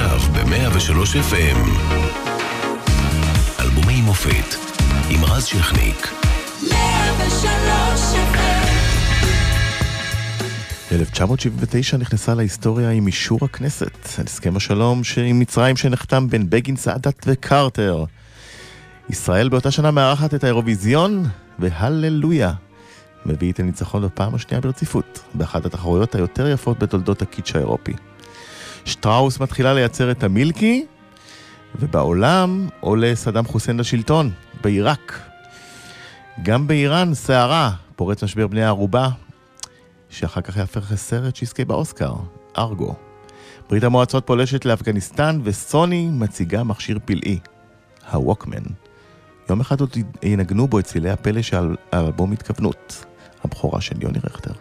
עכשיו ב-103FM. אלבומי מופת עם רז שכניק. 1979 נכנסה להיסטוריה עם אישור הכנסת על הסכם השלום עם מצרים שנחתם בין בגין, סעדת וקרטר. ישראל באותה שנה מארחת את האירוויזיון, והללויה מביא את הניצחון בפעם השנייה ברציפות באחת התחרויות היותר יפות בתולדות הקיץ' האירופי. שטראוס מתחילה לייצר את המילקי, ובעולם עולה סדאם חוסיין לשלטון בעיראק. גם באיראן סערה, פורץ משבר בני הערובה שאחר כך יהפך לסרט שיזכה באוסקר, ארגו. ברית המועצות פולשת לאפגניסטן, וסוני מציגה מכשיר פלאי, הווקמן. יום אחד עוד ינגנו בו את צילי הפלא של אלבום התכוונות, הבחורה של יוני רכטר.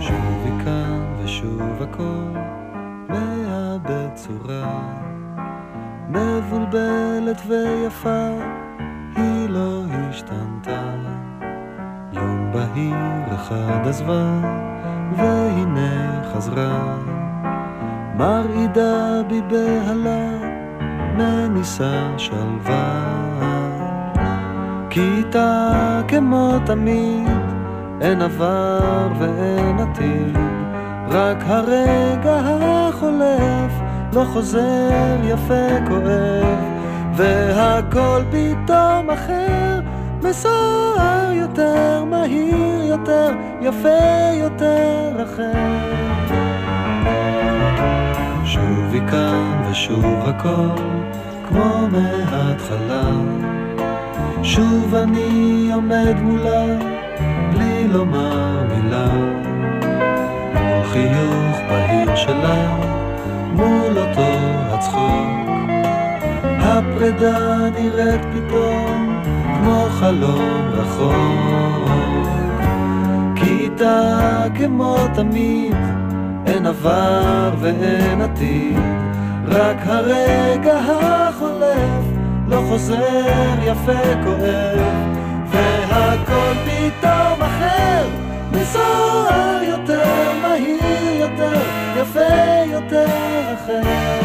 שוב וכאן ושוב הכל מעבד צורה מבולבלת ויפה, היא לא השתנתה. יום בהיר אחד עזבה והנה חזרה, מרעידה בי בהלה מניסה שלווה, כי איתה כמו תמיד אין עבר ואין עתיד, רק הרגע החולף לא חוזר יפה כואב, והכל פתאום אחר מסוער יותר, מהיר יותר, יפה יותר אחר. שוב היא כאן ושוב הכל כמו מההתחלה, שוב אני עומד מולה בלי לומר מילה, מול חיוך בהיר שלה, מול אותו הצחוק, הפרידה נראית פתאום כמו חלום רחוק, כי איתה כמו תמיד אין עבר ואין עתיד, רק הרגע החולף לא חוזר יפה כואב, והכל פתאום אחר מסוער יותר, מהיר יותר, יפה יותר אחר.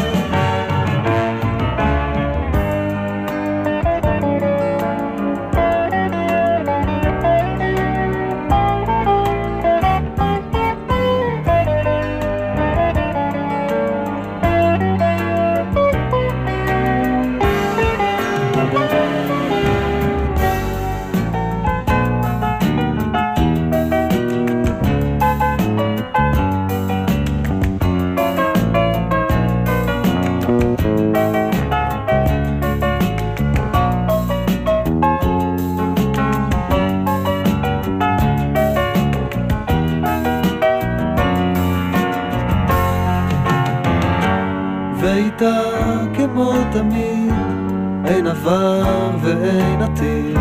כמו תמיד אין עבר ואין עתיד,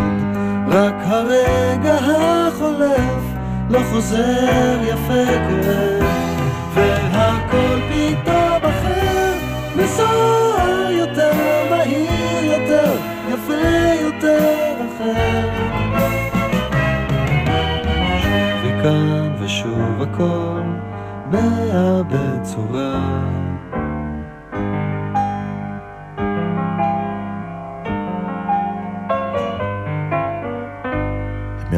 רק הרגע החולף לא חוזר יפה כואב, והכל פתאום אחר מסוער יותר, מהיר יותר, יפה יותר אחר. שוב היא כאן ושוב הכל מאבד צורה,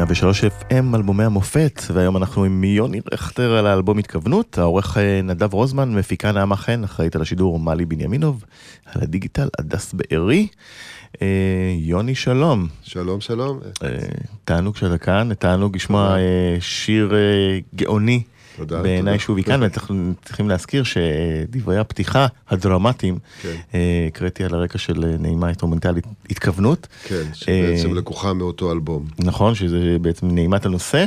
ושלוש FM, אלבומי המופת. והיום אנחנו עם יוני רכטר על האלבום התכוונות. העורך נדב רוזמן, מפיקה נעמה חן, אחראית על השידור מלי בנימינוב, על הדיגיטל הדס בערי. יוני, שלום. שלום, שלום. תענוג שאתה כאן, תענוג לשמוע שיר גאוני. בעיניי שוב היא כאן, ואנחנו צריכים להזכיר שדברי הפתיחה הדרמטיים קראתי על הרקע של נעימה אינטרומנטלית התכוונות. כן, שבעצם לקוחה מאותו אלבום. נכון, שזה בעצם נעימת הנושא.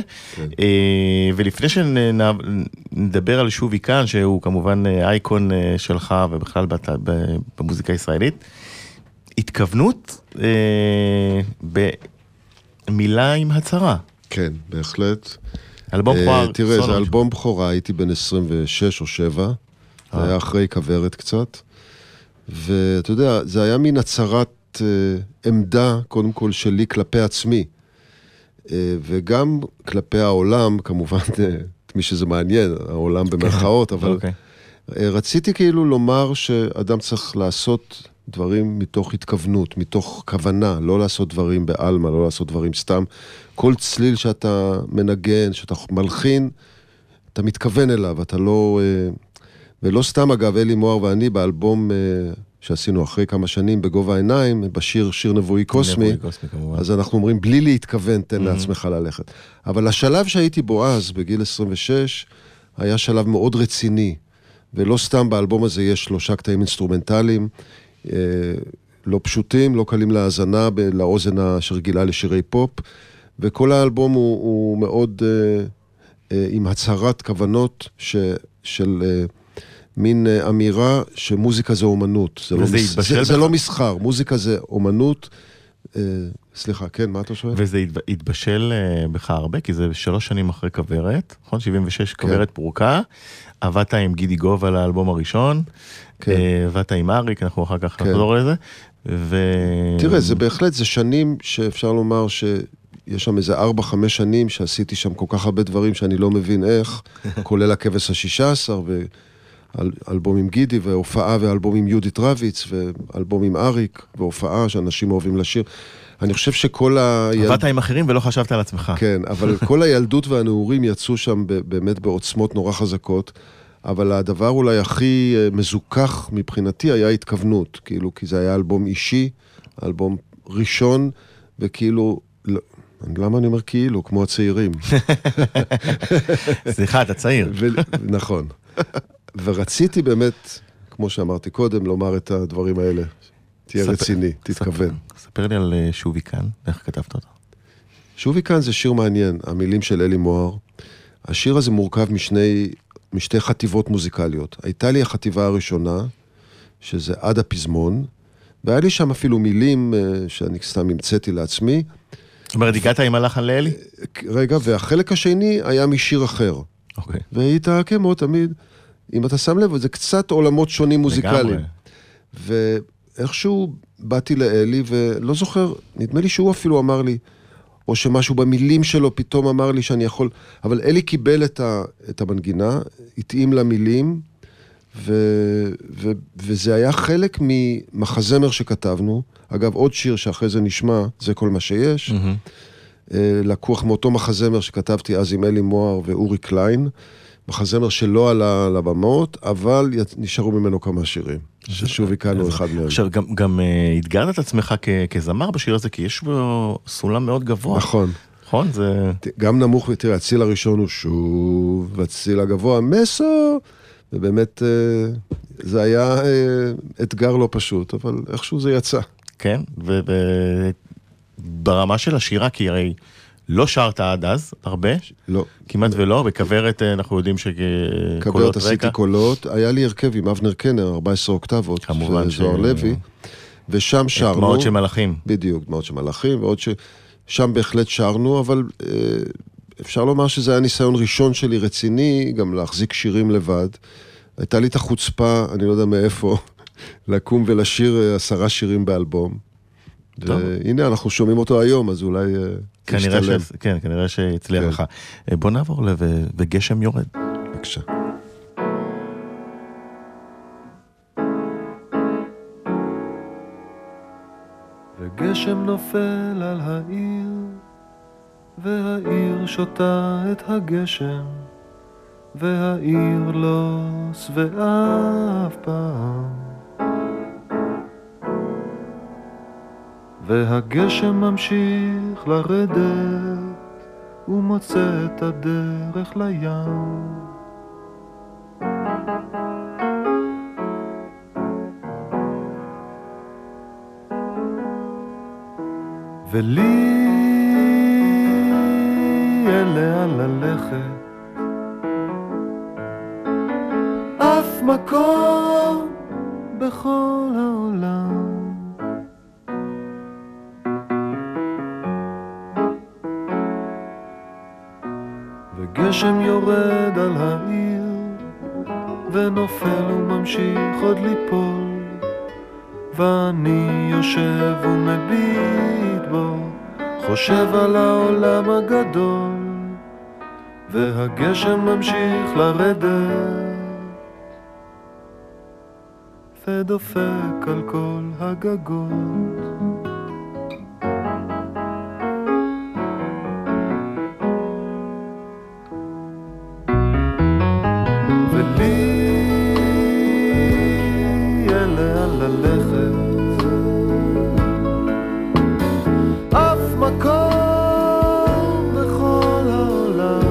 ולפני שנדבר על שוב היא כאן, שהוא כמובן אייקון שלך ובכלל במוזיקה הישראלית, התכוונות במילה עם הצהרה. כן, בהחלט. אלבום בחורה. תראה, זה אלבום בחורה, הייתי בן 26 או 7, זה היה אחרי כברת קצת, ואתה יודע, זה היה מין הצהרת עמדה, קודם כל שלי כלפי עצמי, וגם כלפי העולם, כמובן, מי שזה מעניין, העולם במרכאות, אבל רציתי כאילו לומר שאדם צריך לעשות דברים מתוך התכוונות, מתוך כוונה, לא לעשות דברים בעלמה, לא לעשות דברים סתם. כל צליל שאתה מנגן, שאתה מלחין, אתה מתכוון אליו, אתה לא... ולא סתם, אגב, אלי מוהר ואני באלבום שעשינו אחרי כמה שנים בגובה העיניים, בשיר שיר נבואי קוסמי, אז אנחנו אומרים, בלי להתכוון, תן לעצמך ללכת. אבל השלב שהייתי בו אז, בגיל 26, היה שלב מאוד רציני, ולא סתם באלבום הזה יש 3 קטעים אינסטרומנטליים, לא פשוטים, לא קלים להאזנה, לאוזן השרגילה לשירי פופ, וכל האלבום הוא מאוד עם הצהרת כוונות של מין אמירה שמוזיקה זה אומנות, זה לא מסחר, מוזיקה זה אומנות. סליחה, כן, מה אתה שואל? וזה התבשל בך הרבה, כי זה 3 שנים אחרי כברת, נכון? 76 כברת פורקה, עבדת עם גידי גוב על האלבום הראשון, עבדת עם אריק, אנחנו אחר כך נחזור לזה. תראה, זה בהחלט, זה שנים שאפשר לומר שיש שם איזה 4-5 שנים שעשיתי שם כל כך הרבה דברים שאני לא מבין איך, כולל הכבש ה-16 ואלבום עם גידי, והופעה ואלבום עם יהודית רביץ, ואלבום עם אריק, והופעה שאנשים אוהבים לשיר. אני חושב שכל עבדת עם אחרים ולא חשבת על עצמך. כן, אבל כל הילדות והנעורים יצאו שם באמת בעוצמות נורא חזקות, אבל הדבר אולי הכי מזוכח מבחינתי היה התכוונות, כאילו, כי זה היה אלבום אישי, אלבום ראשון, וכאילו, למה אני אומר כאילו? כמו הצעירים. סליחה, אתה צעיר. נכון. ורציתי באמת, כמו שאמרתי קודם, לומר את הדברים האלה. תהיה רציני, תתכוון. ספר לי על שובי כאן, איך כתבת אותו? שובי כאן זה שיר מעניין, המילים של אלי מוהר. השיר הזה מורכב משתי חטיבות מוזיקליות. הייתה לי החטיבה הראשונה, שזה עד הפזמון, והיה לי שם אפילו מילים שאני סתם המצאתי לעצמי. זאת אומרת, הגעת עם הלחן לאלי? רגע, והחלק השני היה משיר אחר. אוקיי. והייתה כמו תמיד, אם אתה שם לב, זה קצת עולמות שונים מוזיקליים. ואיכשהו באתי לאלי, ולא זוכר, נדמה לי שהוא אפילו אמר לי, או שמשהו במילים שלו פתאום אמר לי שאני יכול, אבל אלי קיבל את המנגינה, התאים למילים, וזה היה חלק ממחזמר שכתבנו, אגב, עוד שיר שאחרי זה נשמע, זה כל מה שיש, לקוח מאותו מחזמר שכתבתי אז עם אלי מוהר ואורי קליין, מחזמר שלא עלה לבמות, אבל נשארו ממנו כמה שירים, ששוב הכנו אחד מהם. עכשיו, גם התגרת את עצמך כזמר בשיר הזה, כי יש בו סולם מאוד גבוה. נכון. נכון? זה... גם נמוך, תראה, הציל הראשון הוא שוב, הציל הגבוה, מסו, ובאמת זה היה אתגר לא פשוט, אבל איכשהו זה יצא. כן, וברמה של השירה, כי הרי... לא שרת עד אז, הרבה? לא. כמעט ולא, בכברת אנחנו יודעים שקולות רקע. כברת עשיתי קולות, היה לי הרכב עם אבנר קנר, 14 אוקטבות, כמובן זוהר לוי, ושם שרנו. דמעות של מלאכים. בדיוק, דמעות של מלאכים, ועוד ששם בהחלט שרנו, אבל אפשר לומר שזה היה ניסיון ראשון שלי רציני, גם להחזיק שירים לבד. הייתה לי את החוצפה, אני לא יודע מאיפה, לקום ולשיר 10 שירים באלבום. והנה, אנחנו שומעים אותו היום, אז אולי תשתלם. כן, כנראה שיצליח לך. בוא נעבור לגשם יורד. בבקשה. וגשם נופל על העיר, והעיר שותה את הגשם, והעיר לא שבעה אף פעם. והגשם ממשיך לרדת, ומוצא את הדרך לים. ולי אין לאן ללכת, אף מקום בכל העולם. גשם יורד על העיר, ונופל וממשיך עוד ליפול, ואני יושב ומביט בו, חושב על העולם הגדול, והגשם ממשיך לרדת. שדופק על כל הגגות. ולי יהיה לאן ללכת, אף מקום בכל העולם.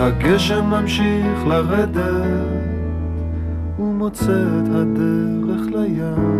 הגשם ממשיך לרדת ומוצא את הדרך לים.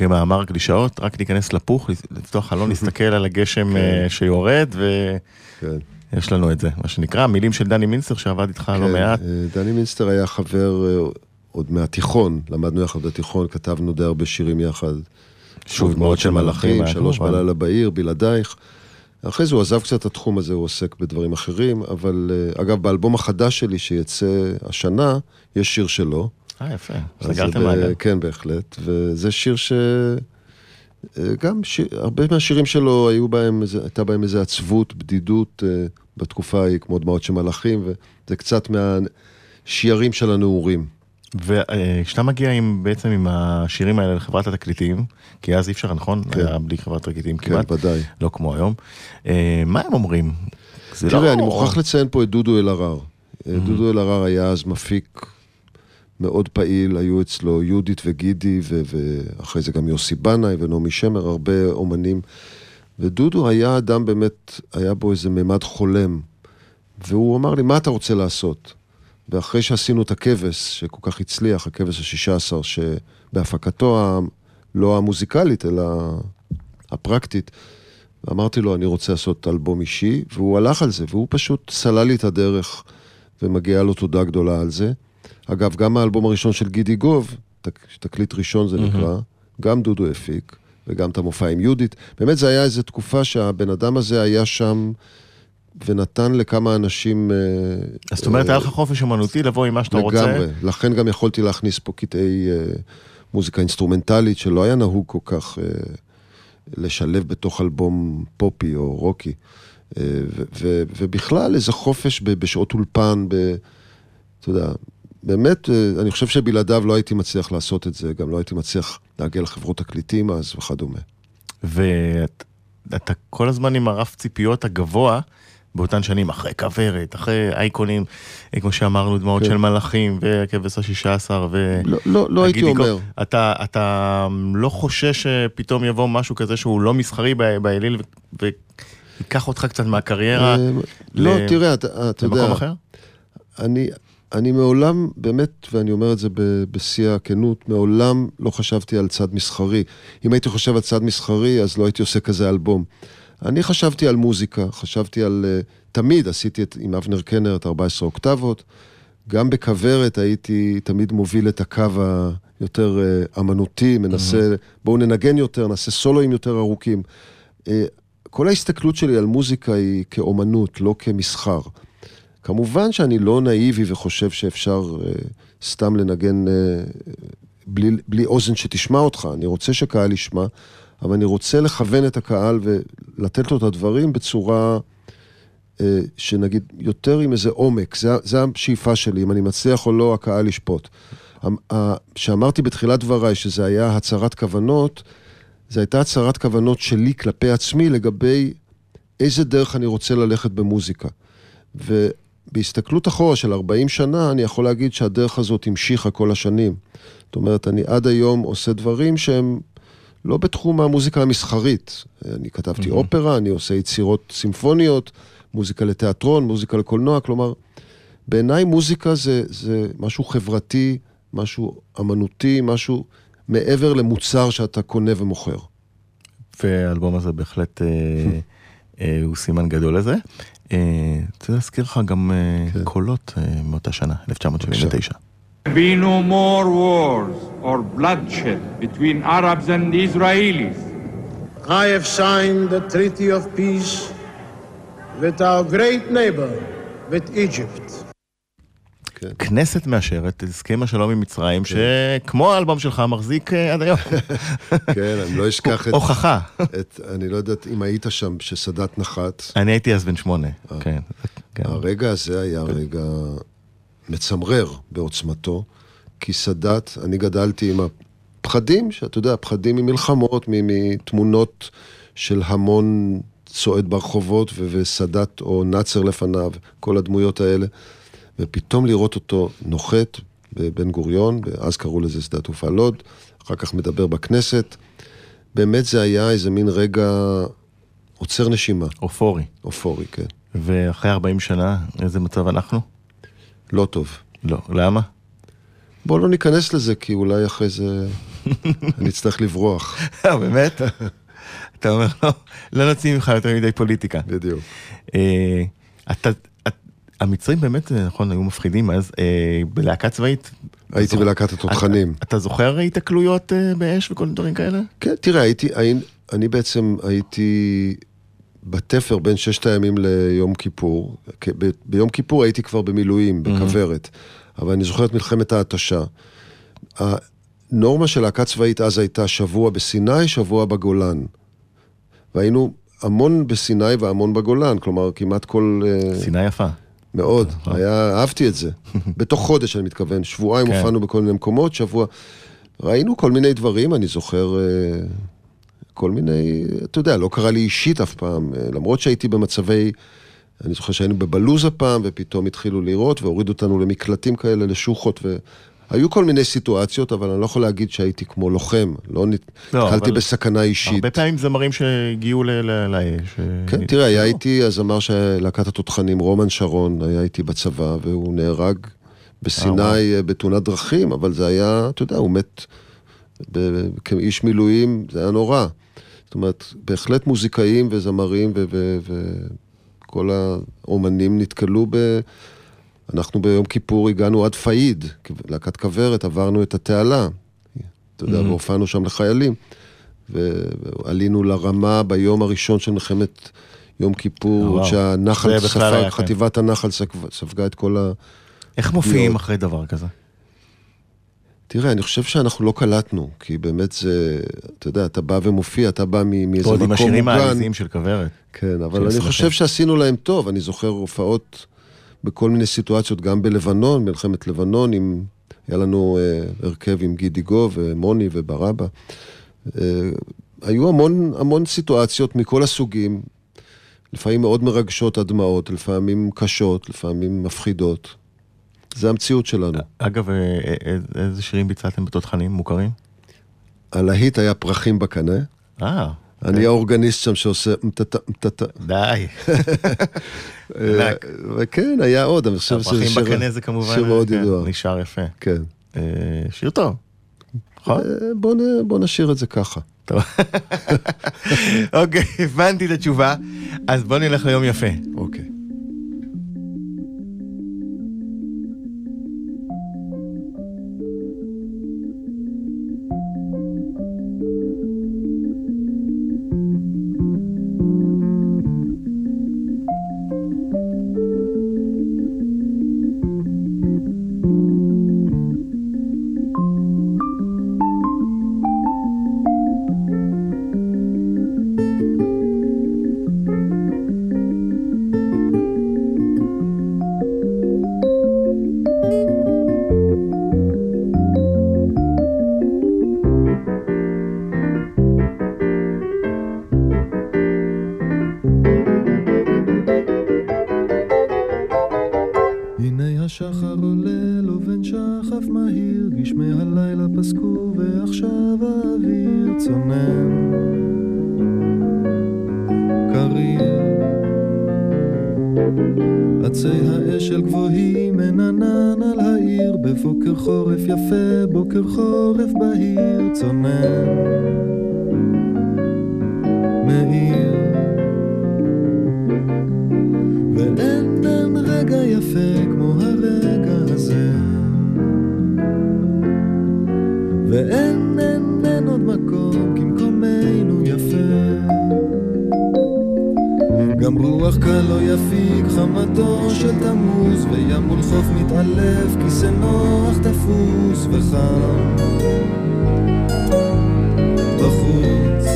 במאמר קלישאות, רק להיכנס לפוך, לפתוח חלון, להסתכל על הגשם שיורד, ויש לנו את זה, מה שנקרא, מילים של דני מינסטר שעבד איתך לא מעט. דני מינסטר היה חבר עוד מהתיכון, למדנו יחד בתיכון, כתבנו די הרבה שירים יחד, שוב מאוד של מלאכים, 3 בלילה בעיר, בלעדייך. אחרי זה הוא עזב קצת את התחום הזה, הוא עוסק בדברים אחרים, אבל אגב, באלבום החדש שלי שיצא השנה, יש שיר שלו, יפה, סגרתם עליו. כן, בהחלט, וזה שיר שגם הרבה מהשירים שלו הייתה בהם איזו עצבות, בדידות בתקופה ההיא, כמו דמעות של מלאכים, וזה קצת מהשירים של הנעורים. וכשאתה מגיע בעצם עם השירים האלה לחברת התקליטים, כי אז אי אפשר, נכון? היה בלי חברת תקליטים כמעט, לא כמו היום. מה הם אומרים? תראה, אני מוכרח לציין פה את דודו אלהרר. דודו אלהרר היה אז מפיק מאוד פעיל, היו אצלו יהודית וגידי, ואחרי זה גם יוסי בנאי ונעמי שמר, הרבה אומנים. ודודו היה אדם באמת, היה בו איזה ממד חולם, והוא אמר לי, מה אתה רוצה לעשות? ואחרי שעשינו את הכבש, שכל כך הצליח, הכבש ה-16, שבהפקתו, לא המוזיקלית, אלא הפרקטית, אמרתי לו, אני רוצה לעשות אלבום אישי, והוא הלך על זה, והוא פשוט סלל לי את הדרך, ומגיעה לו תודה גדולה על זה. אגב, גם האלבום הראשון של גידי גוב, תקליט ראשון זה נקרא, גם דודו הפיק, וגם את המופע עם יהודית. באמת זה היה איזו תקופה שהבן אדם הזה היה שם, ונתן לכמה אנשים... אז זאת אומרת, היה לך חופש אמנותי לבוא עם מה שאתה רוצה? לגמרי, לכן גם יכולתי להכניס פה קטעי מוזיקה אינסטרומנטלית, שלא היה נהוג כל כך לשלב בתוך אלבום פופי או רוקי. ובכלל איזה חופש בשעות אולפן, אתה יודע... באמת, אני חושב שבלעדיו לא הייתי מצליח לעשות את זה, גם לא הייתי מצליח להגיע לחברות תקליטים אז וכדומה. ואתה כל הזמן עם הרף ציפיות הגבוה, באותן שנים, אחרי כברת, אחרי אייקונים, כמו שאמרנו, דמעות של מלאכים, וכבש ה-16, לא הייתי אומר. אתה לא חושש שפתאום יבוא משהו כזה שהוא לא מסחרי בעליל, ויקח אותך קצת מהקריירה למקום אחר? אני מעולם, באמת, ואני אומר את זה בשיא הכנות, מעולם לא חשבתי על צד מסחרי. אם הייתי חושב על צד מסחרי, אז לא הייתי עושה כזה אלבום. אני חשבתי על מוזיקה, חשבתי על... תמיד עשיתי עם אבנר קנר את 14 אוקטבות, גם בכברת הייתי תמיד מוביל את הקו היותר אמנותי, מנסה, בואו ננגן יותר, נעשה סולואים יותר ארוכים. כל ההסתכלות שלי על מוזיקה היא כאומנות, לא כמסחר. כמובן שאני לא נאיבי וחושב שאפשר סתם לנגן בלי אוזן שתשמע אותך. אני רוצה שקהל ישמע, אבל אני רוצה לכוון את הקהל ולתת לו את הדברים בצורה שנגיד יותר עם איזה עומק. זה השאיפה שלי, אם אני מצליח או לא, הקהל ישפוט. שאמרתי בתחילת דבריי שזה היה הצהרת כוונות, זה הייתה הצהרת כוונות שלי כלפי עצמי לגבי איזה דרך אני רוצה ללכת במוזיקה. ובהסתכלות אחורה של 40 שנה, אני יכול להגיד שהדרך הזאת המשיכה כל השנים. זאת אומרת, אני עד היום עושה דברים שהם לא בתחום המוזיקה המסחרית. אני כתבתי אופרה, אני עושה יצירות סימפוניות, מוזיקה לתיאטרון, מוזיקה לקולנוע, כלומר, בעיניי מוזיקה זה משהו חברתי, משהו אמנותי, משהו מעבר למוצר שאתה קונה ומוכר. והאלבום הזה בהחלט הוא סימן גדול לזה. צריך להזכיר לך גם קולות מאותה שנה, 1979. There have been no more wars or bloodshed between Arabs and Israelis. I have signed the treaty of peace with our great neighbor, with Egypt. כנסת מאשרת, הסכם השלום עם מצרים, שכמו האלבום שלך מחזיק עד היום. כן, אני לא אשכח את... הוכחה. אני לא יודעת אם היית שם שסדאת נחת. אני הייתי אז בן 8, כן. הרגע הזה היה רגע מצמרר בעוצמתו, כי סדאת, אני גדלתי עם הפחדים, שאתה יודע, פחדים ממלחמות, מתמונות של המון צועד ברחובות, וסדאת או נאצר לפניו, כל הדמויות האלה. ופתאום לראות אותו נוחת בבן גוריון, ואז קראו לזה שדה תעופה לוד, אחר כך מדבר בכנסת. באמת זה היה איזה מין רגע עוצר נשימה. אופורי. אופורי, כן. ואחרי 40 שנה, איזה מצב אנחנו? לא טוב. לא, למה? בואו לא ניכנס לזה, כי אולי אחרי זה אני אצטרך לברוח. באמת? אתה אומר, לא נוצאים לך יותר מדי פוליטיקה. בדיוק. אתה... המצרים באמת, נכון, היו מפחידים אז בלהקה צבאית. הייתי בלהקת התותחנים. אתה זוכר התקלויות באש וכל דברים כאלה? כן, תראה, אני בעצם הייתי בתפר בין 6 הימים ליום כיפור. ביום כיפור הייתי כבר במילואים, בכברת. אבל אני זוכר את מלחמת ההתשה. הנורמה של להקה צבאית אז הייתה שבוע בסיני, שבוע בגולן. והיינו המון בסיני והמון בגולן, כלומר כמעט כל... סיני יפה. מאוד, אהבתי את זה. בתוך חודש, אני מתכוון, שבועיים הופענו בכל מיני מקומות, שבוע... ראינו כל מיני דברים, אני זוכר כל מיני... אתה יודע, לא קרה לי אישית אף פעם, למרות שהייתי במצבי... אני זוכר שהיינו בבלוז הפעם, ופתאום התחילו לראות, והורידו אותנו למקלטים כאלה, לשוחות, והיו כל מיני סיטואציות, אבל אני לא יכול להגיד שהייתי כמו לוחם, לא נתקלתי בסכנה אישית. הרבה פעמים זמרים שהגיעו לאש. כן, תראה, היה איתי הזמר של להקת התותחנים, רומן שרון, היה איתי בצבא, והוא נהרג בסיני בתאונת דרכים, אבל זה היה, אתה יודע, הוא מת כאיש מילואים, זה היה נורא. זאת אומרת, בהחלט מוזיקאים וזמרים וכל האומנים נתקלו ב... אנחנו ביום כיפור הגענו עד פאיד, להקת כברת, עברנו את התעלה, אתה יודע, והופענו שם לחיילים, ועלינו לרמה ביום הראשון של מלחמת יום כיפור, שהנחל ספג, חטיבת הנחל ספגה את כל ה... איך מופיעים אחרי דבר כזה? תראה, אני חושב שאנחנו לא קלטנו, כי באמת זה, אתה יודע, אתה בא ומופיע, אתה בא מאיזה מקום מוגן. ועוד עם השירים העליזיים של כברת. כן, אבל אני חושב שעשינו להם טוב, אני זוכר הופעות... בכל מיני סיטואציות, גם בלבנון, מלחמת לבנון, היה לנו הרכב עם גידי גוב ומוני וברבא. היו המון סיטואציות מכל הסוגים, לפעמים מאוד מרגשות הדמעות, לפעמים קשות, לפעמים מפחידות. זה המציאות שלנו. אגב, איזה שירים ביצעתם בתותחנים מוכרים? הלהיט היה פרחים בקנה. אני האורגניסט שם שעושה... די. וכן, היה עוד. הפרחים בקנה זה כמובן נשאר יפה. כן. שיר טוב. בוא נשאיר את זה ככה. טוב. אוקיי, הבנתי את התשובה. אז בוא נלך ליום יפה. אוקיי. שחר עולה לובן שחף מהיר, גשמי הלילה פסקו ועכשיו האוויר צונן קריר, עצי האש אל גבוהים מננן על העיר, בבוקר חורף יפה, בוקר חורף בהיר צונן מאיר, ואין אין רגע יפה כמו הרגע הזה, ואין אין אין עוד מקום כמקומנו יפה, גם רוח קל לא יפיק חמתו של תמוז, וים מול חוף מתעלף כיסא נוח תפוס וחם בחוץ,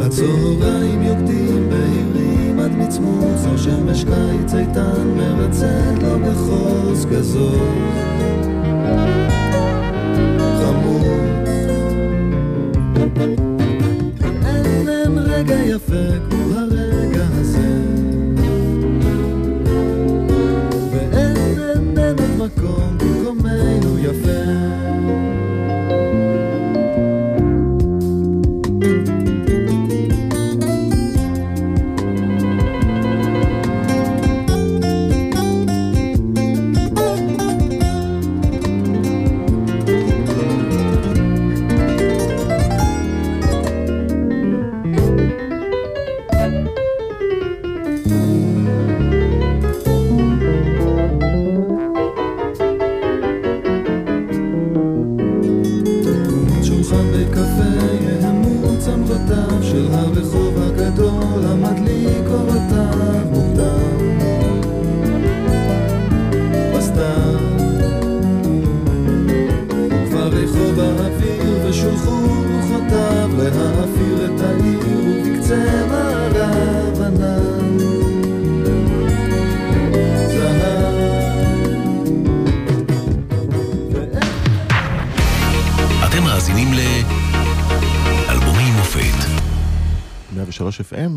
הצהריים יוקדים בהירים עד מצמוץ, או שמש קיץ איתן מרצת לו בחוס גזוז חמוץ, רגע יפה כמו הרגע הזה, ואין אין אין עוד מקום במקומנו יפה,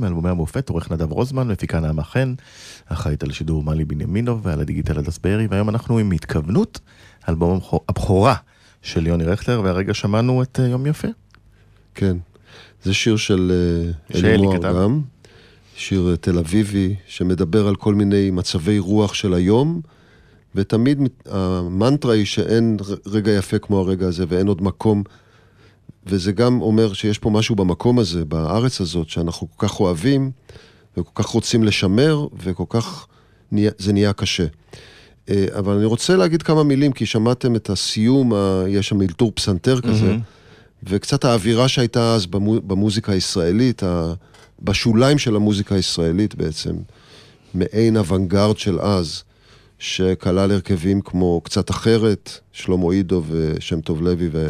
אלבומי המופת, עורך נדב רוזמן, מפיקה נעמה חן, אחראית על השידור מלי בנימינוב ועל הדיגיטל הדס ברי, והיום אנחנו עם התכוונות, אלבום הבכורה של יוני רכטר, והרגע שמענו את יום יפה. כן, זה שיר של אלי מוהר, שיר תל אביבי שמדבר על כל מיני מצבי רוח של היום, ותמיד המנטרה היא שאין רגע יפה כמו הרגע הזה ואין עוד מקום, וזה גם אומר שיש פה משהו במקום הזה, בארץ הזאת, שאנחנו כל כך אוהבים, וכל כך רוצים לשמר, וכל כך זה נהיה קשה. אבל אני רוצה להגיד כמה מילים, כי שמעתם את הסיום, יש שם אלתור פסנתר כזה, וקצת האווירה שהייתה אז במוזיקה הישראלית, בשוליים של המוזיקה הישראלית בעצם, מעין אוונגרד של אז, שכלל הרכבים כמו קצת אחרת, שלמה עידו ושם טוב לוי ושלמה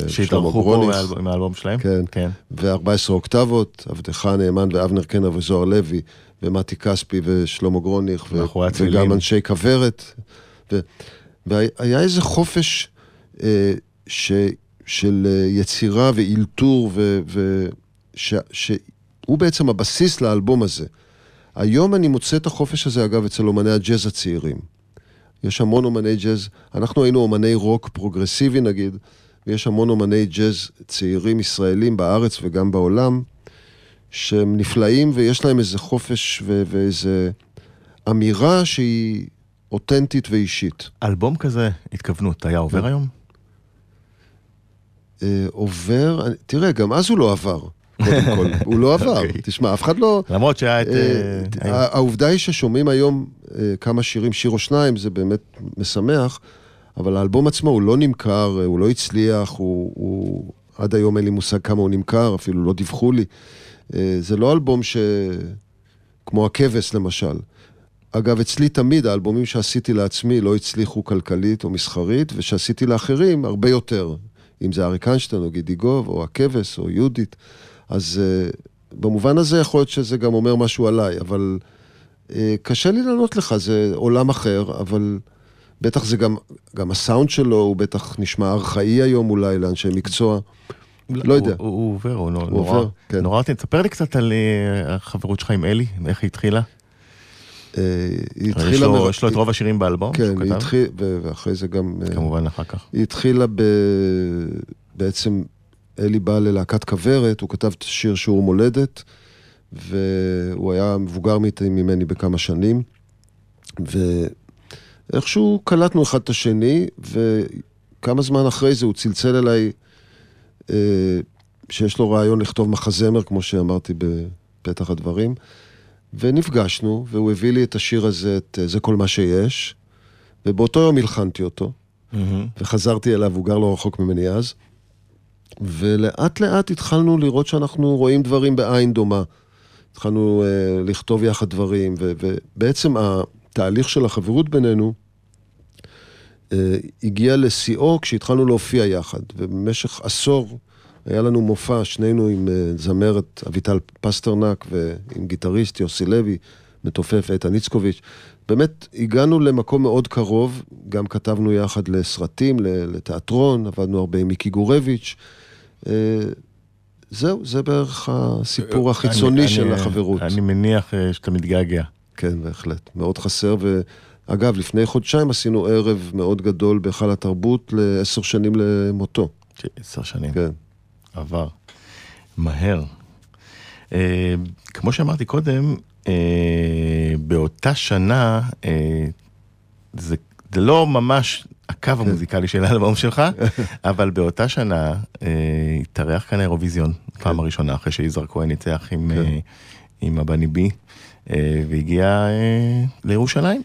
גרוניס. שהתארחו פה מהאלבום שלהם. כן, כן. ו-14 אוקטבות, עבדך נאמן ואבנר קנר וזוהר לוי, ומתי כספי ושלמה גרוניך, וגם אנשי כברת. והיה איזה חופש של יצירה ואילתור, שהוא בעצם הבסיס לאלבום הזה. היום אני מוצא את החופש הזה, אגב, אצל אומני הג'אז הצעירים. יש המון אומני ג'אז, אנחנו היינו אומני רוק פרוגרסיבי נגיד, ויש המון אומני ג'אז צעירים ישראלים בארץ וגם בעולם, שהם נפלאים ויש להם איזה חופש ואיזה אמירה שהיא אותנטית ואישית. אלבום כזה, התכוונות, היה עובר היום? עובר, תראה, גם אז הוא לא עבר. קודם כל, הוא לא עבר, תשמע, אף אחד לא... למרות שהיה את... העובדה היא ששומעים היום כמה שירים, שיר או שניים, זה באמת משמח, אבל האלבום עצמו הוא לא נמכר, הוא לא הצליח, הוא... עד היום אין לי מושג כמה הוא נמכר, אפילו לא דיווחו לי. זה לא אלבום ש... כמו הכבש למשל. אגב, אצלי תמיד האלבומים שעשיתי לעצמי לא הצליחו כלכלית או מסחרית, ושעשיתי לאחרים הרבה יותר, אם זה אריק איינשטיין או גידי גוב או הכבש או יהודית, אז במובן הזה יכול להיות שזה גם אומר משהו עליי, אבל קשה לי לענות לך, זה עולם אחר, אבל בטח זה גם הסאונד שלו, הוא בטח נשמע ארכאי היום אולי לאנשי מקצוע, לא יודע. הוא עובר, הוא נורא. נורא, תספר לי קצת על החברות שלך עם אלי, איך היא התחילה? היא התחילה... יש לו את רוב השירים באלבום? כן, היא התחילה, ואחרי זה גם... כמובן אחר כך. היא התחילה בעצם, אלי בא ללהקת כברת, הוא כתב שיר שיעור מולדת, והוא היה מבוגר ממני בכמה שנים, ואיכשהו קלטנו אחד את השני, וכמה זמן אחרי זה הוא צלצל אליי, שיש לו רעיון לכתוב מחזמר, כמו שאמרתי בפתח הדברים, ונפגשנו, והוא הביא לי את השיר הזה, את זה כל מה שיש, ובאותו יום הלחנתי אותו, וחזרתי אליו, הוא גר לא רחוק ממני אז, ולאט לאט התחלנו לראות שאנחנו רואים דברים בעין דומה, התחלנו לכתוב יחד דברים, ובעצם התהליך של החברות בינינו, הגיע לשיאו כשהתחלנו להופיע יחד, ובמשך עשור, היה לנו מופע, שנינו עם זמרת אביטל פסטרנק ועם גיטריסט יוסי לוי, מתופף איתן ניצקוביץ'. באמת הגענו למקום מאוד קרוב, גם כתבנו יחד לסרטים, לתיאטרון, עבדנו הרבה עם מיקי גורביץ'. זהו, זה בערך הסיפור החיצוני של החברות. אני מניח שאתה מתגעגע. כן, בהחלט, מאוד חסר. ואגב, לפני חודשיים עשינו ערב מאוד גדול בהיכל התרבות ל10 שנים למותו. 10 שנים. כן. עבר, מהר. כמו שאמרתי קודם, באותה שנה, זה לא ממש הקו המוזיקלי של האלבום שלך, אבל באותה שנה, התארח כאן האירוויזיון, פעם הראשונה, אחרי שיזהר כהן ניצח עם אבא ניבי, והגיע לירושלים.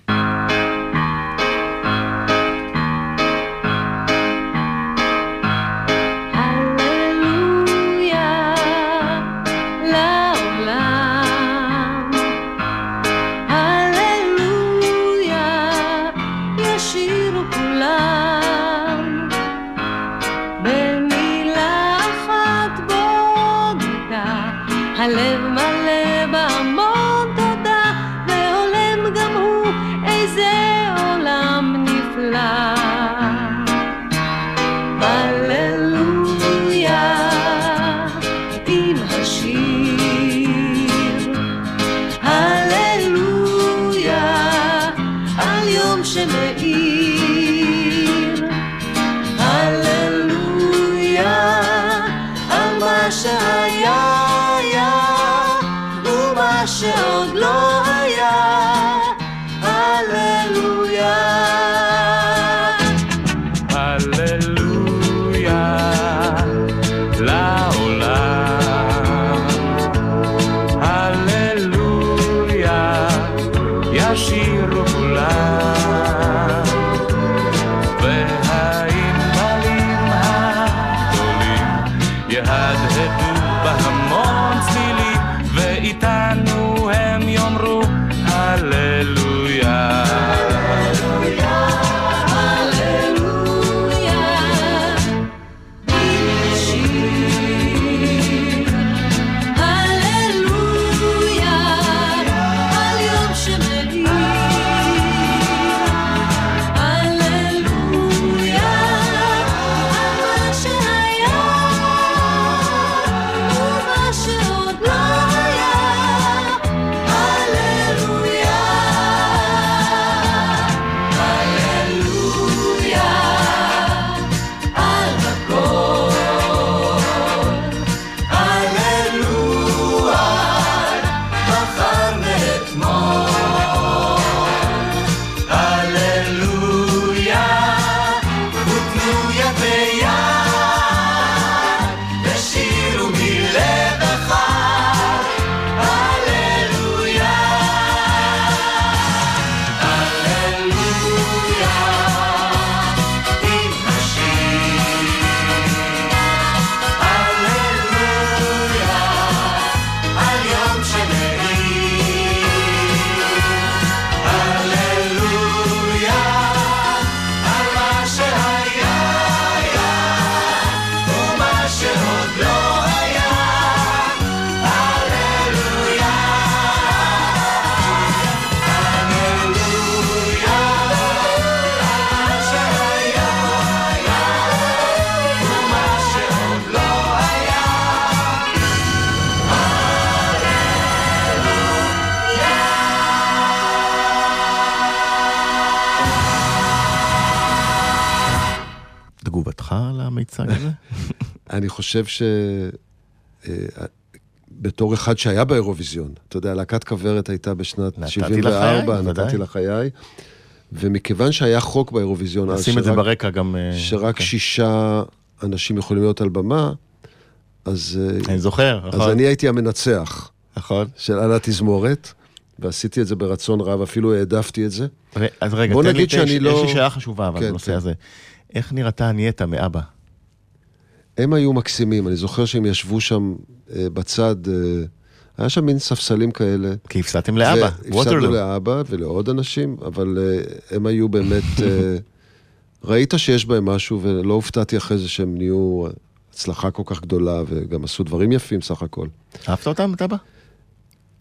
המיצג הזה? אני חושב ש... בתור אחד שהיה באירוויזיון, אתה יודע, להקת כברת הייתה בשנת 74, נתתי לחיי, ומכיוון שהיה חוק באירוויזיון, נשים את זה ברקע גם... שרק 6 אנשים יכולים להיות על במה, אז... אני זוכר, נכון. אז אני הייתי המנצח. נכון. של על התזמורת, ועשיתי את זה ברצון רב, אפילו העדפתי את זה. אז רגע, תן לי, יש לי שאלה חשובה, אבל בנושא הזה. איך נראתה הנייתה מאבא? הם היו מקסימים, אני זוכר שהם ישבו שם בצד, היה שם מין ספסלים כאלה. כי הפסעתם לאבא, הפסענו לאבא ולעוד אנשים, אבל הם היו באמת, ראית שיש בהם משהו, ולא הופתעתי אחרי זה שהם נהיו הצלחה כל כך גדולה, וגם עשו דברים יפים סך הכל. אהבת אותם, אבא?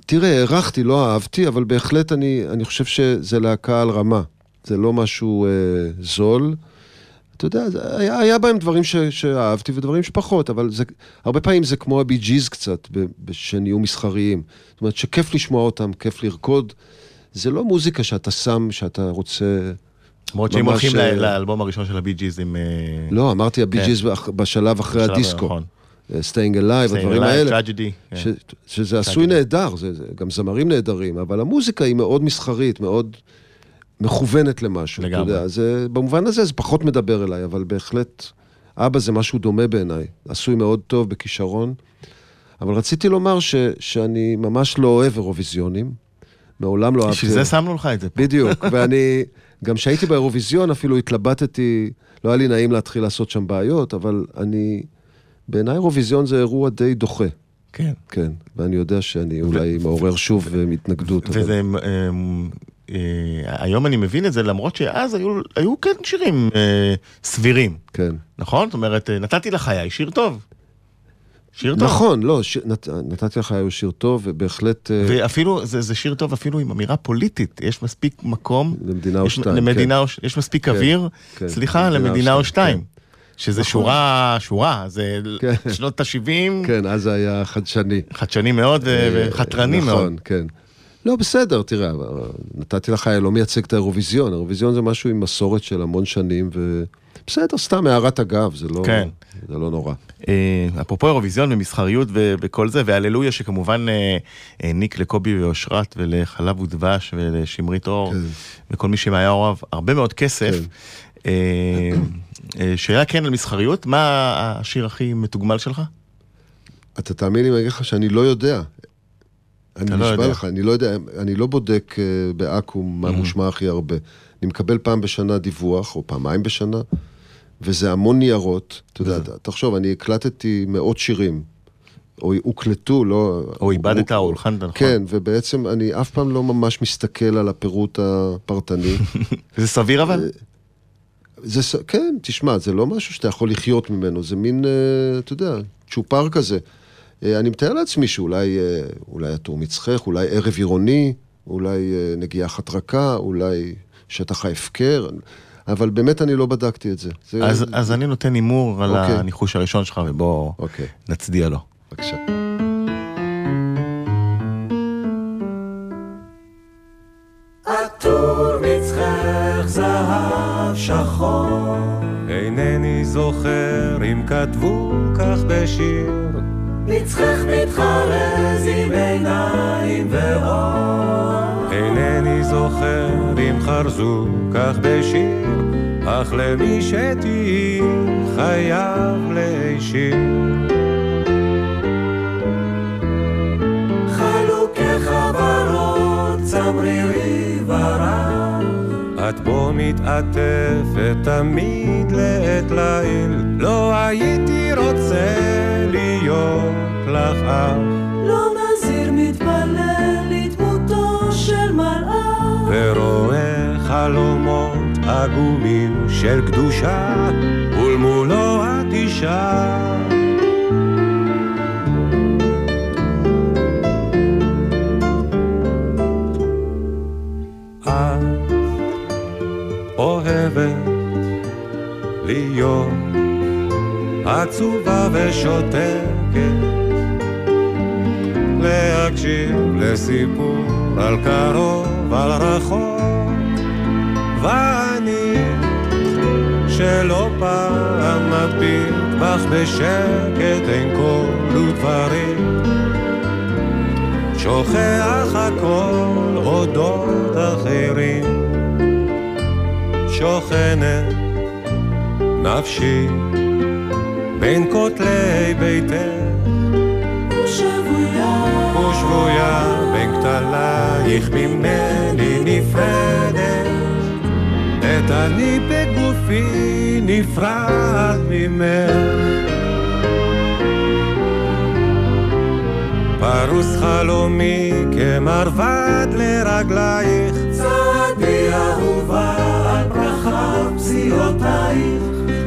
תראה, הערכתי, לא אהבתי, אבל בהחלט אני חושב שזה להקה על רמה. זה לא משהו זול, אתה יודע, היה בהם דברים שאהבתי ודברים שפחות, אבל זה, הרבה פעמים זה כמו הבי-ג'יז קצת, שנהיו מסחריים. זאת אומרת, שכיף לשמוע אותם, כיף לרקוד. זה לא מוזיקה שאתה שם, שאתה רוצה... למרות שהם הולכים לאלבום הראשון של הבי-ג'יז עם... לא, אמרתי הבי-ג'יז בשלב אחרי הדיסקו. Staying Alive, הדברים האלה. Tragedy. שזה עשוי נהדר, גם זמרים נהדרים, אבל המוזיקה היא מאוד מסחרית, מאוד... מכוונת למשהו, אתה יודע, זה, במובן הזה זה פחות מדבר אליי, אבל בהחלט, אבא זה משהו דומה בעיניי, עשוי מאוד טוב בכישרון, אבל רציתי לומר שאני ממש לא אוהב אירוויזיונים, מעולם לא אהבתי. שזה שמנו לך את זה. בדיוק, ואני, גם שהייתי באירוויזיון אפילו התלבטתי, לא היה לי נעים להתחיל לעשות שם בעיות, אבל אני, בעיניי אירוויזיון זה אירוע די דוחה. כן. כן, ואני יודע שאני אולי מעורר שוב מתנגדות. וזה... היום אני מבין את זה, למרות שאז היו כן שירים סבירים. כן. נכון? זאת אומרת, נתתי לחיי, שיר טוב. שיר טוב. נכון, לא, נתתי לחיי הוא שיר טוב, ובהחלט... ואפילו, זה שיר טוב אפילו עם אמירה פוליטית. יש מספיק מקום... למדינה או שתיים. יש מספיק אוויר, סליחה, למדינה או שתיים. שזה שורה, זה שנות ה-70. כן, אז זה היה חדשני. חדשני מאוד וחתרני מאוד. נכון, כן. לא, בסדר, תראה, נתתי לך, לא מייצג את האירוויזיון, האירוויזיון זה משהו עם מסורת של המון שנים, ובסדר, סתם הערת אגב, זה לא נורא. אפרופו אירוויזיון ומסחריות וכל זה, והללויה שכמובן העניק לקובי ואושרת ולחלב ודבש ולשמרית אור, וכל מי שהיה אוהב, הרבה מאוד כסף. שאלה כן על מסחריות, מה השיר הכי מתוגמל שלך? אתה תאמין לי מגיחה שאני לא יודע. אני נשבע לך, אני לא יודע, אני לא בודק באקום מה מושמע הכי הרבה. אני מקבל פעם בשנה דיווח, או פעמיים בשנה, וזה המון ניירות. אתה יודע, תחשוב, אני הקלטתי מאות שירים, או הוקלטו, לא... או איבדת, או הולכנת, נכון. כן, ובעצם אני אף פעם לא ממש מסתכל על הפירוט הפרטני. זה סביר אבל? כן, תשמע, זה לא משהו שאתה יכול לחיות ממנו, זה מין, אתה יודע, צ'ופר כזה. אני מתאר לעצמי שאולי התור מצחך, אולי ערב עירוני, אולי נגיעה חתרקה, אולי שטח ההפקר, אבל באמת אני לא בדקתי את זה. אז אני נותן אימור על הניחוש הראשון שלך, ובוא נצדיע לו. בבקשה. התור מצחך זהב שחור, אינני זוכר אם כתבו כך בשיר, מצחך מתחרז עם עיניים ואור, אינני זוכר אם חרזו כך בשיר, אך למי שתהי חייב להישיר. חלוקך ורוד, צמרירי ורב, את בו מתעטפת תמיד לעת ליל, לא הייתי רוצה להיות לך אך, לא נזיר מתפלל לדמותו של מלאך, ורואה חלומות עגומים של קדושה, ולמולו את אישה. את אוהבת להיות עצובה ושותקת, להקשיב לסיפור על קרוב, על רחוק, ואני שלא פעם מביט בך בשקט, אין כל ודברים שוכח הכל, אודות אחרים שוכנת נפשי בין כותלי ביתך ושבויה בין כתלייך ממני נפרדת, את אני בגופי נפרד ממך, פרוס חלומי כמרבד לרגלייך, צעדי אהובה על פרחת פסיעותייך,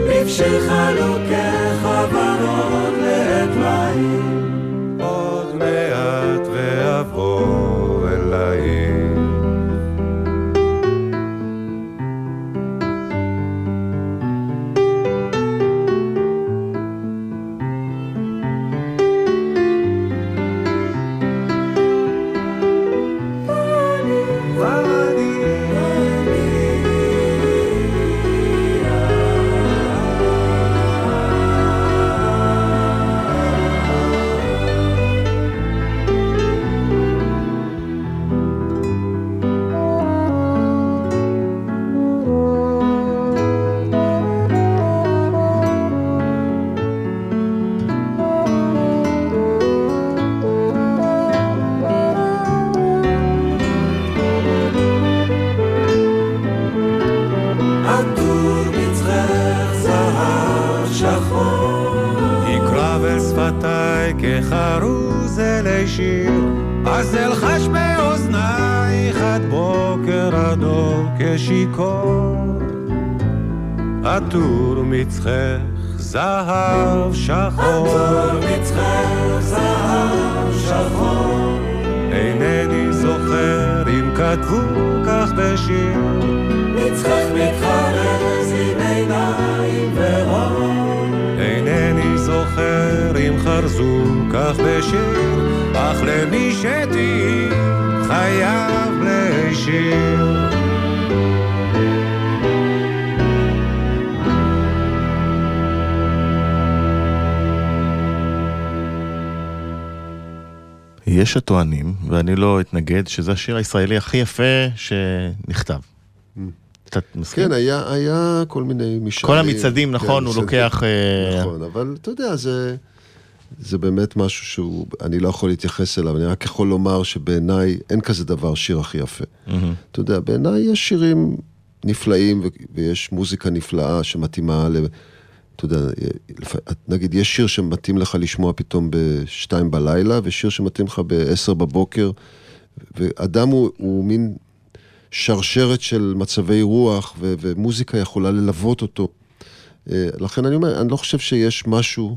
לבשך לוקח הברון לאתלייך, עוד מעט ואבוא אלייך. עטור מצחך זהב שחור, עטור מצחך זהב שחור, אינני זוכר אם כתבו כך בשיר, מצחך מתחרז עם עיניים ואור, אינני זוכר אם חרזו כך בשיר, אך למי שתהי חייב להשאיר, יש הטוענים, ואני לא אתנגד, שזה השיר הישראלי הכי יפה שנכתב. אתה מסכים? כן, היה כל מיני משלים. כל המצעדים, נכון, הוא לוקח... נכון, אבל אתה יודע, זה באמת משהו שהוא, אני לא יכול להתייחס אליו, אני רק יכול לומר שבעיניי אין כזה דבר שיר הכי יפה. אתה יודע, בעיניי יש שירים נפלאים, ויש מוזיקה נפלאה שמתאימה ל... אתה יודע, נגיד, יש שיר שמתאים לך לשמוע פתאום בשתיים בלילה, ושיר שמתאים לך ב10 בבוקר, ואדם הוא מין שרשרת של מצבי רוח, ומוזיקה יכולה ללוות אותו. לכן אני אומר, אני לא חושב שיש משהו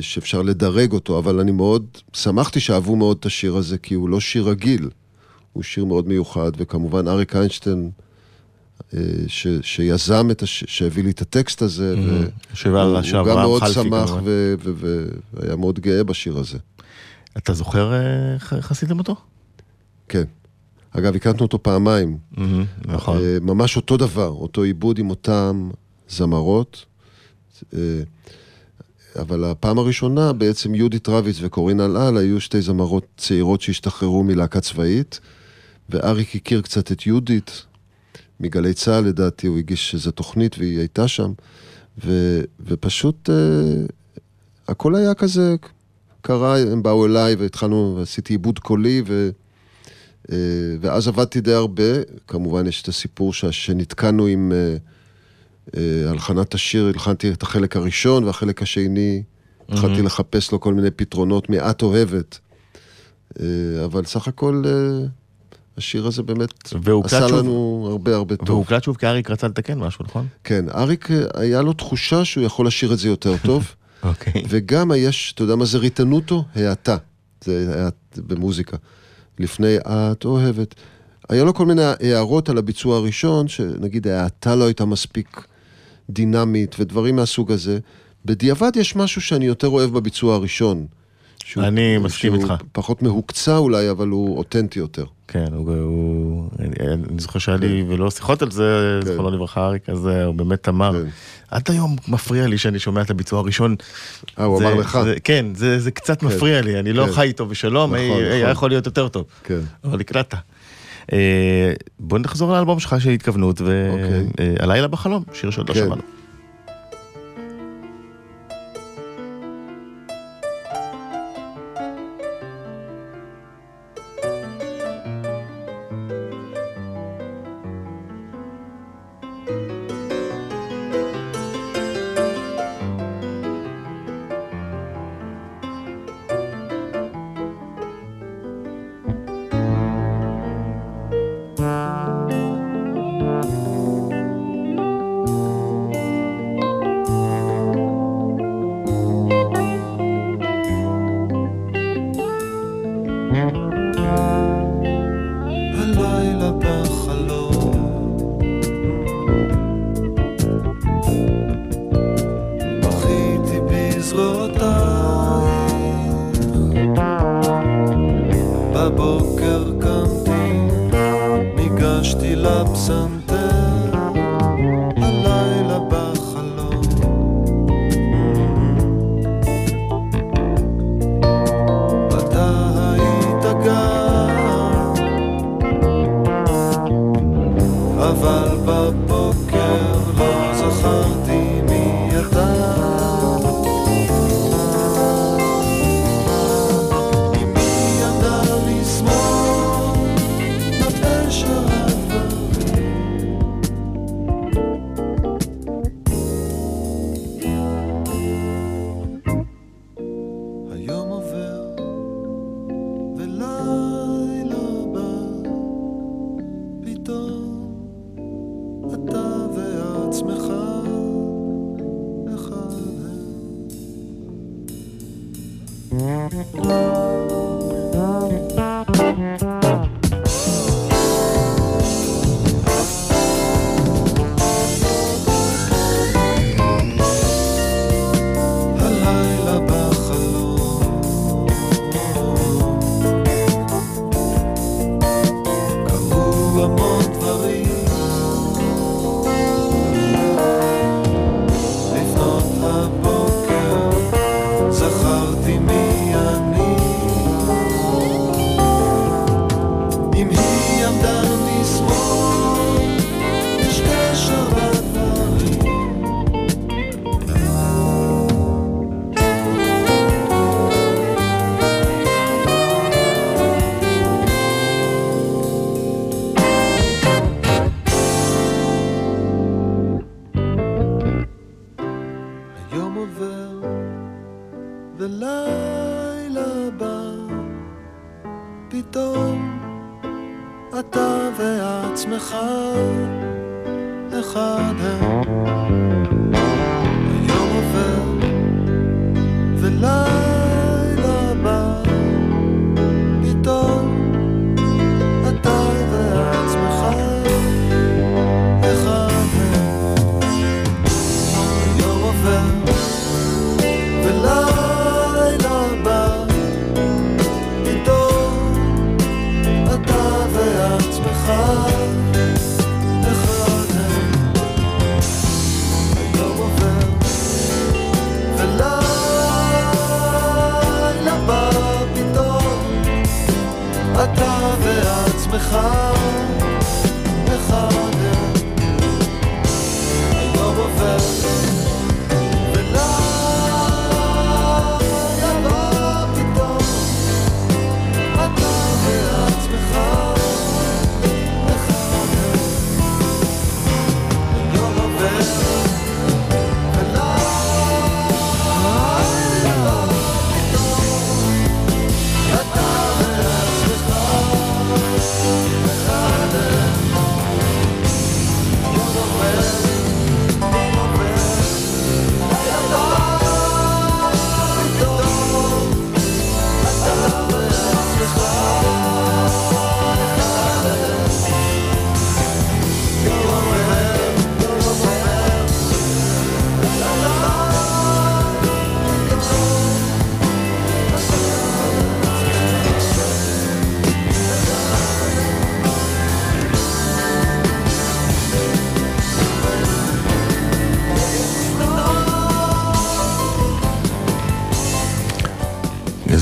שאפשר לדרג אותו, אבל אני מאוד שמחתי שאהבו מאוד את השיר הזה, כי הוא לא שיר רגיל, הוא שיר מאוד מיוחד, וכמובן אריק איינשטיין, שיזם את שהביא לי את הטקסט הזה, הוא גם מאוד שמח והיה מאוד גאה בשיר הזה. אתה זוכר חסידם אותו? כן, אגב הקלטנו אותו פעמיים, ממש אותו דבר, אותו עיבוד עם אותם זמרות, אבל הפעם הראשונה בעצם יהודית רביץ וקורין אלעל היו שתי זמרות צעירות שהשתחררו מלהקה צבאית, ואריק הכיר קצת את יהודית מגלי צהל, לדעתי, הוא הגיש איזו תוכנית, והיא הייתה שם, ופשוט הכל היה כזה, קרה, הם באו אליי, והתחלנו, ועשיתי עיבוד קולי, ואז עבדתי די הרבה, כמובן יש את הסיפור שנתקנו עם הלחנת השיר, הלחנתי את החלק הראשון, והחלק השני, התחלתי לחפש לו כל מיני פתרונות, מעט אוהבת, אבל סך הכל... השיר הזה באמת עשה לנו הרבה טוב. והוא הוקלט שוב כי אריק רצה לתקן משהו, נכון? כן, אריק היה לו תחושה שהוא יכול לשיר את זה יותר טוב, וגם יש, אתה יודע מה זה ריטנוטו? העתה, זה במוזיקה. לפני את אוהבת. היה לו כל מיני הערות על הביצוע הראשון, שנגיד העתה לא הייתה מספיק דינמית, ודברים מהסוג הזה. בדיעבד יש משהו שאני יותר אוהב בביצוע הראשון, אני מסכים איתך. שהוא פחות מהוקצה אולי, אבל הוא אותנטי יותר. כן, אני זוכר שהיה לי ולא שיחות על זה, זוכר לא לברכה אריק, אז הוא באמת אמר, עד היום מפריע לי שאני שומע את הביצוע הראשון. הוא אמר לך. כן, זה קצת מפריע לי, אני לא חי איתו בשלום, היה יכול להיות יותר טוב. אבל הקלטת. בוא נחזור לאלבום שלך של התכוונות, והלילה בחלום, שיר שעוד לא שמענו.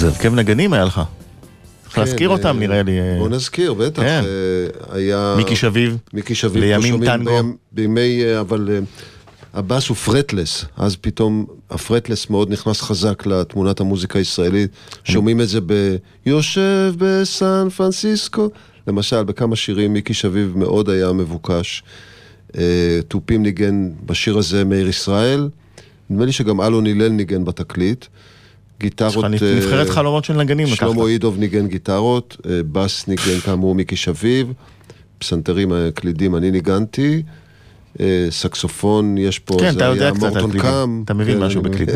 איזה הרכב נגנים היה לך. צריך להזכיר אותם, נראה לי. בוא נזכיר, בטח. היה... מיקי שביב. מיקי שביב. לימים טנגו. בימי, אבל... הבאס הוא פרטלס, אז פתאום הפרטלס מאוד נכנס חזק לתמונת המוזיקה הישראלית, שומעים את זה ביושב בסן פרנסיסקו, למשל בכמה שירים מיקי שביב מאוד היה מבוקש, טופים ניגן בשיר הזה מאיר ישראל, נדמה לי שגם אלון הלל ניגן בתקליט, גיטרות... נבחרת חלומות של נגנים. שלמה עידוב ניגן גיטרות, באס ניגן כאמור מיקי שביב, פסנתרים הקלידים אני ניגנתי, סקסופון, יש פה, כן, אתה יודע קצת, אתה מבין משהו בקליד.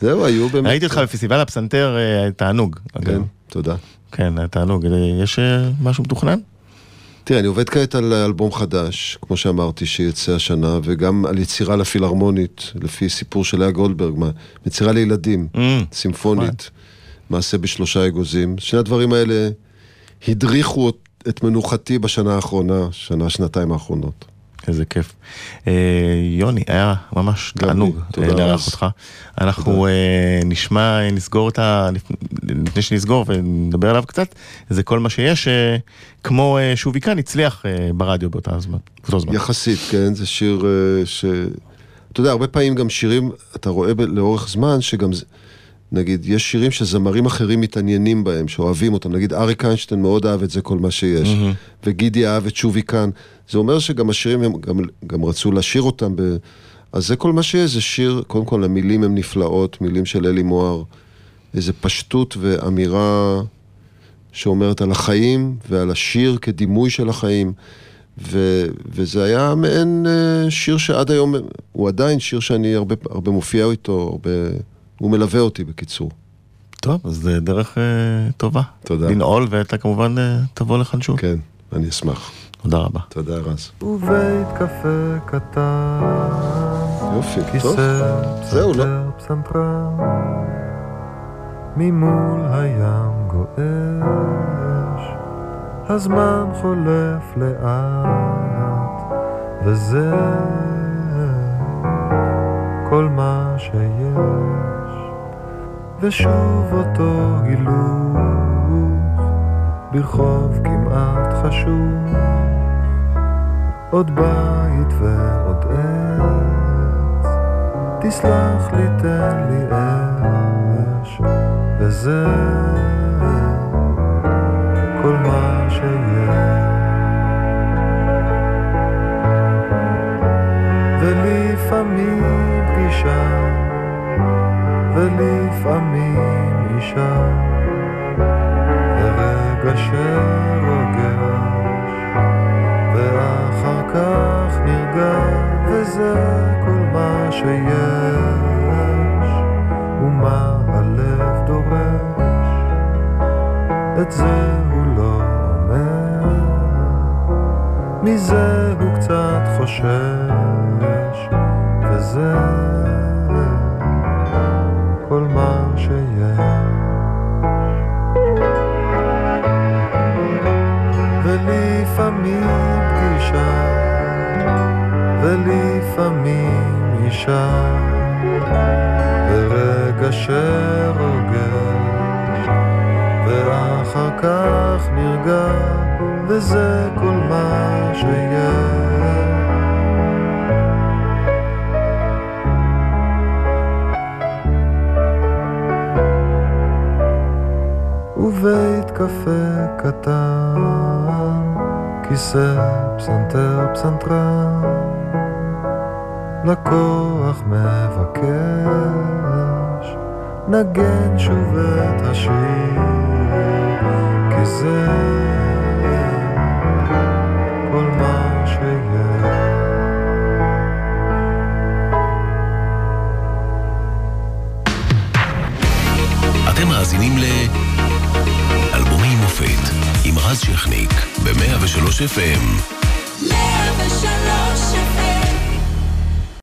זהו, היו באמת. הייתי איתך בפסטיבל הפסנתר, תענוג. כן, תודה. כן, תענוג. יש משהו מתוכנן? תראה, אני עובד כעת על אלבום חדש, כמו שאמרתי, שיצא השנה, וגם על יצירה לפילהרמונית, לפי סיפור של לאה גולדברג, יצירה לילדים, סימפונית, מעשה בשלושה אגוזים. שני הדברים האלה הדריכו את מנוחתי בשנה האחרונה, שנתיים האחרונות. איזה כיף. יוני, היה ממש תענוג להערך אותך. אנחנו נשמע, נסגור אותה, לפני שנסגור ונדבר עליו קצת, זה כל מה שיש, כמו שובי כאן, הצליח ברדיו באותו זמן. יחסית, כן, זה שיר ש... אתה יודע, הרבה פעמים גם שירים, אתה רואה לאורך זמן, שגם, נגיד, יש שירים שזמרים אחרים מתעניינים בהם, שאוהבים אותם, נגיד, אריק איינשטיין מאוד אהב את זה כל מה שיש, וגידי אהב את שובי כאן, זה אומר שגם השירים, הם גם רצו לשיר אותם, אז זה כל מה שיש, זה שיר, קודם כל המילים הם נפלאות, מילים של אלי מוהר, איזה פשטות ואמירה שאומרת על החיים, ועל השיר כדימוי של החיים, וזה היה מעין שיר שעד היום, הוא עדיין שיר שאני הרבה מופיע איתו, הוא מלווה אותי בקיצור. טוב, אז זה דרך טובה. תודה. לנעול, ואתה כמובן תבוא לכאן שוב. כן, אני אשמח. תודה רבה. תודה, רז. ובית קפה קטן. יופי, טוב. זהו, לא? פסנתרן, ממול הים גואש, הזמן חולף לאט, וזה כל מה שיש, ושוב אותו גילוך, ברחוב כמעט חשוך, עוד בית ועוד עץ, תסלח לי, תן לי אש, וזה כל מה שיש. ולפעמים פגישה, ולפעמים אישה, ורגע שרוגש, ואחר כך נרגע, וזה כל מה שיש, ומה הלב דורש, את זה הוא לא אומר, מזה הוא קצת חושש, וזה כל מה שיש. ולפעמים פגישה, ולפעמים אישה, ורגע שרוגש, ואחר כך נרגע, וזה כל מה שיש. ובית קפה קטן, כיסא פסנתר פסנתרן, לקוח מבקש, נגן שוב את השיר, כי זה כל מה שיש. אתם מאזינים ל... אלבומי מופת עם רז שכניק ב-103 FM 103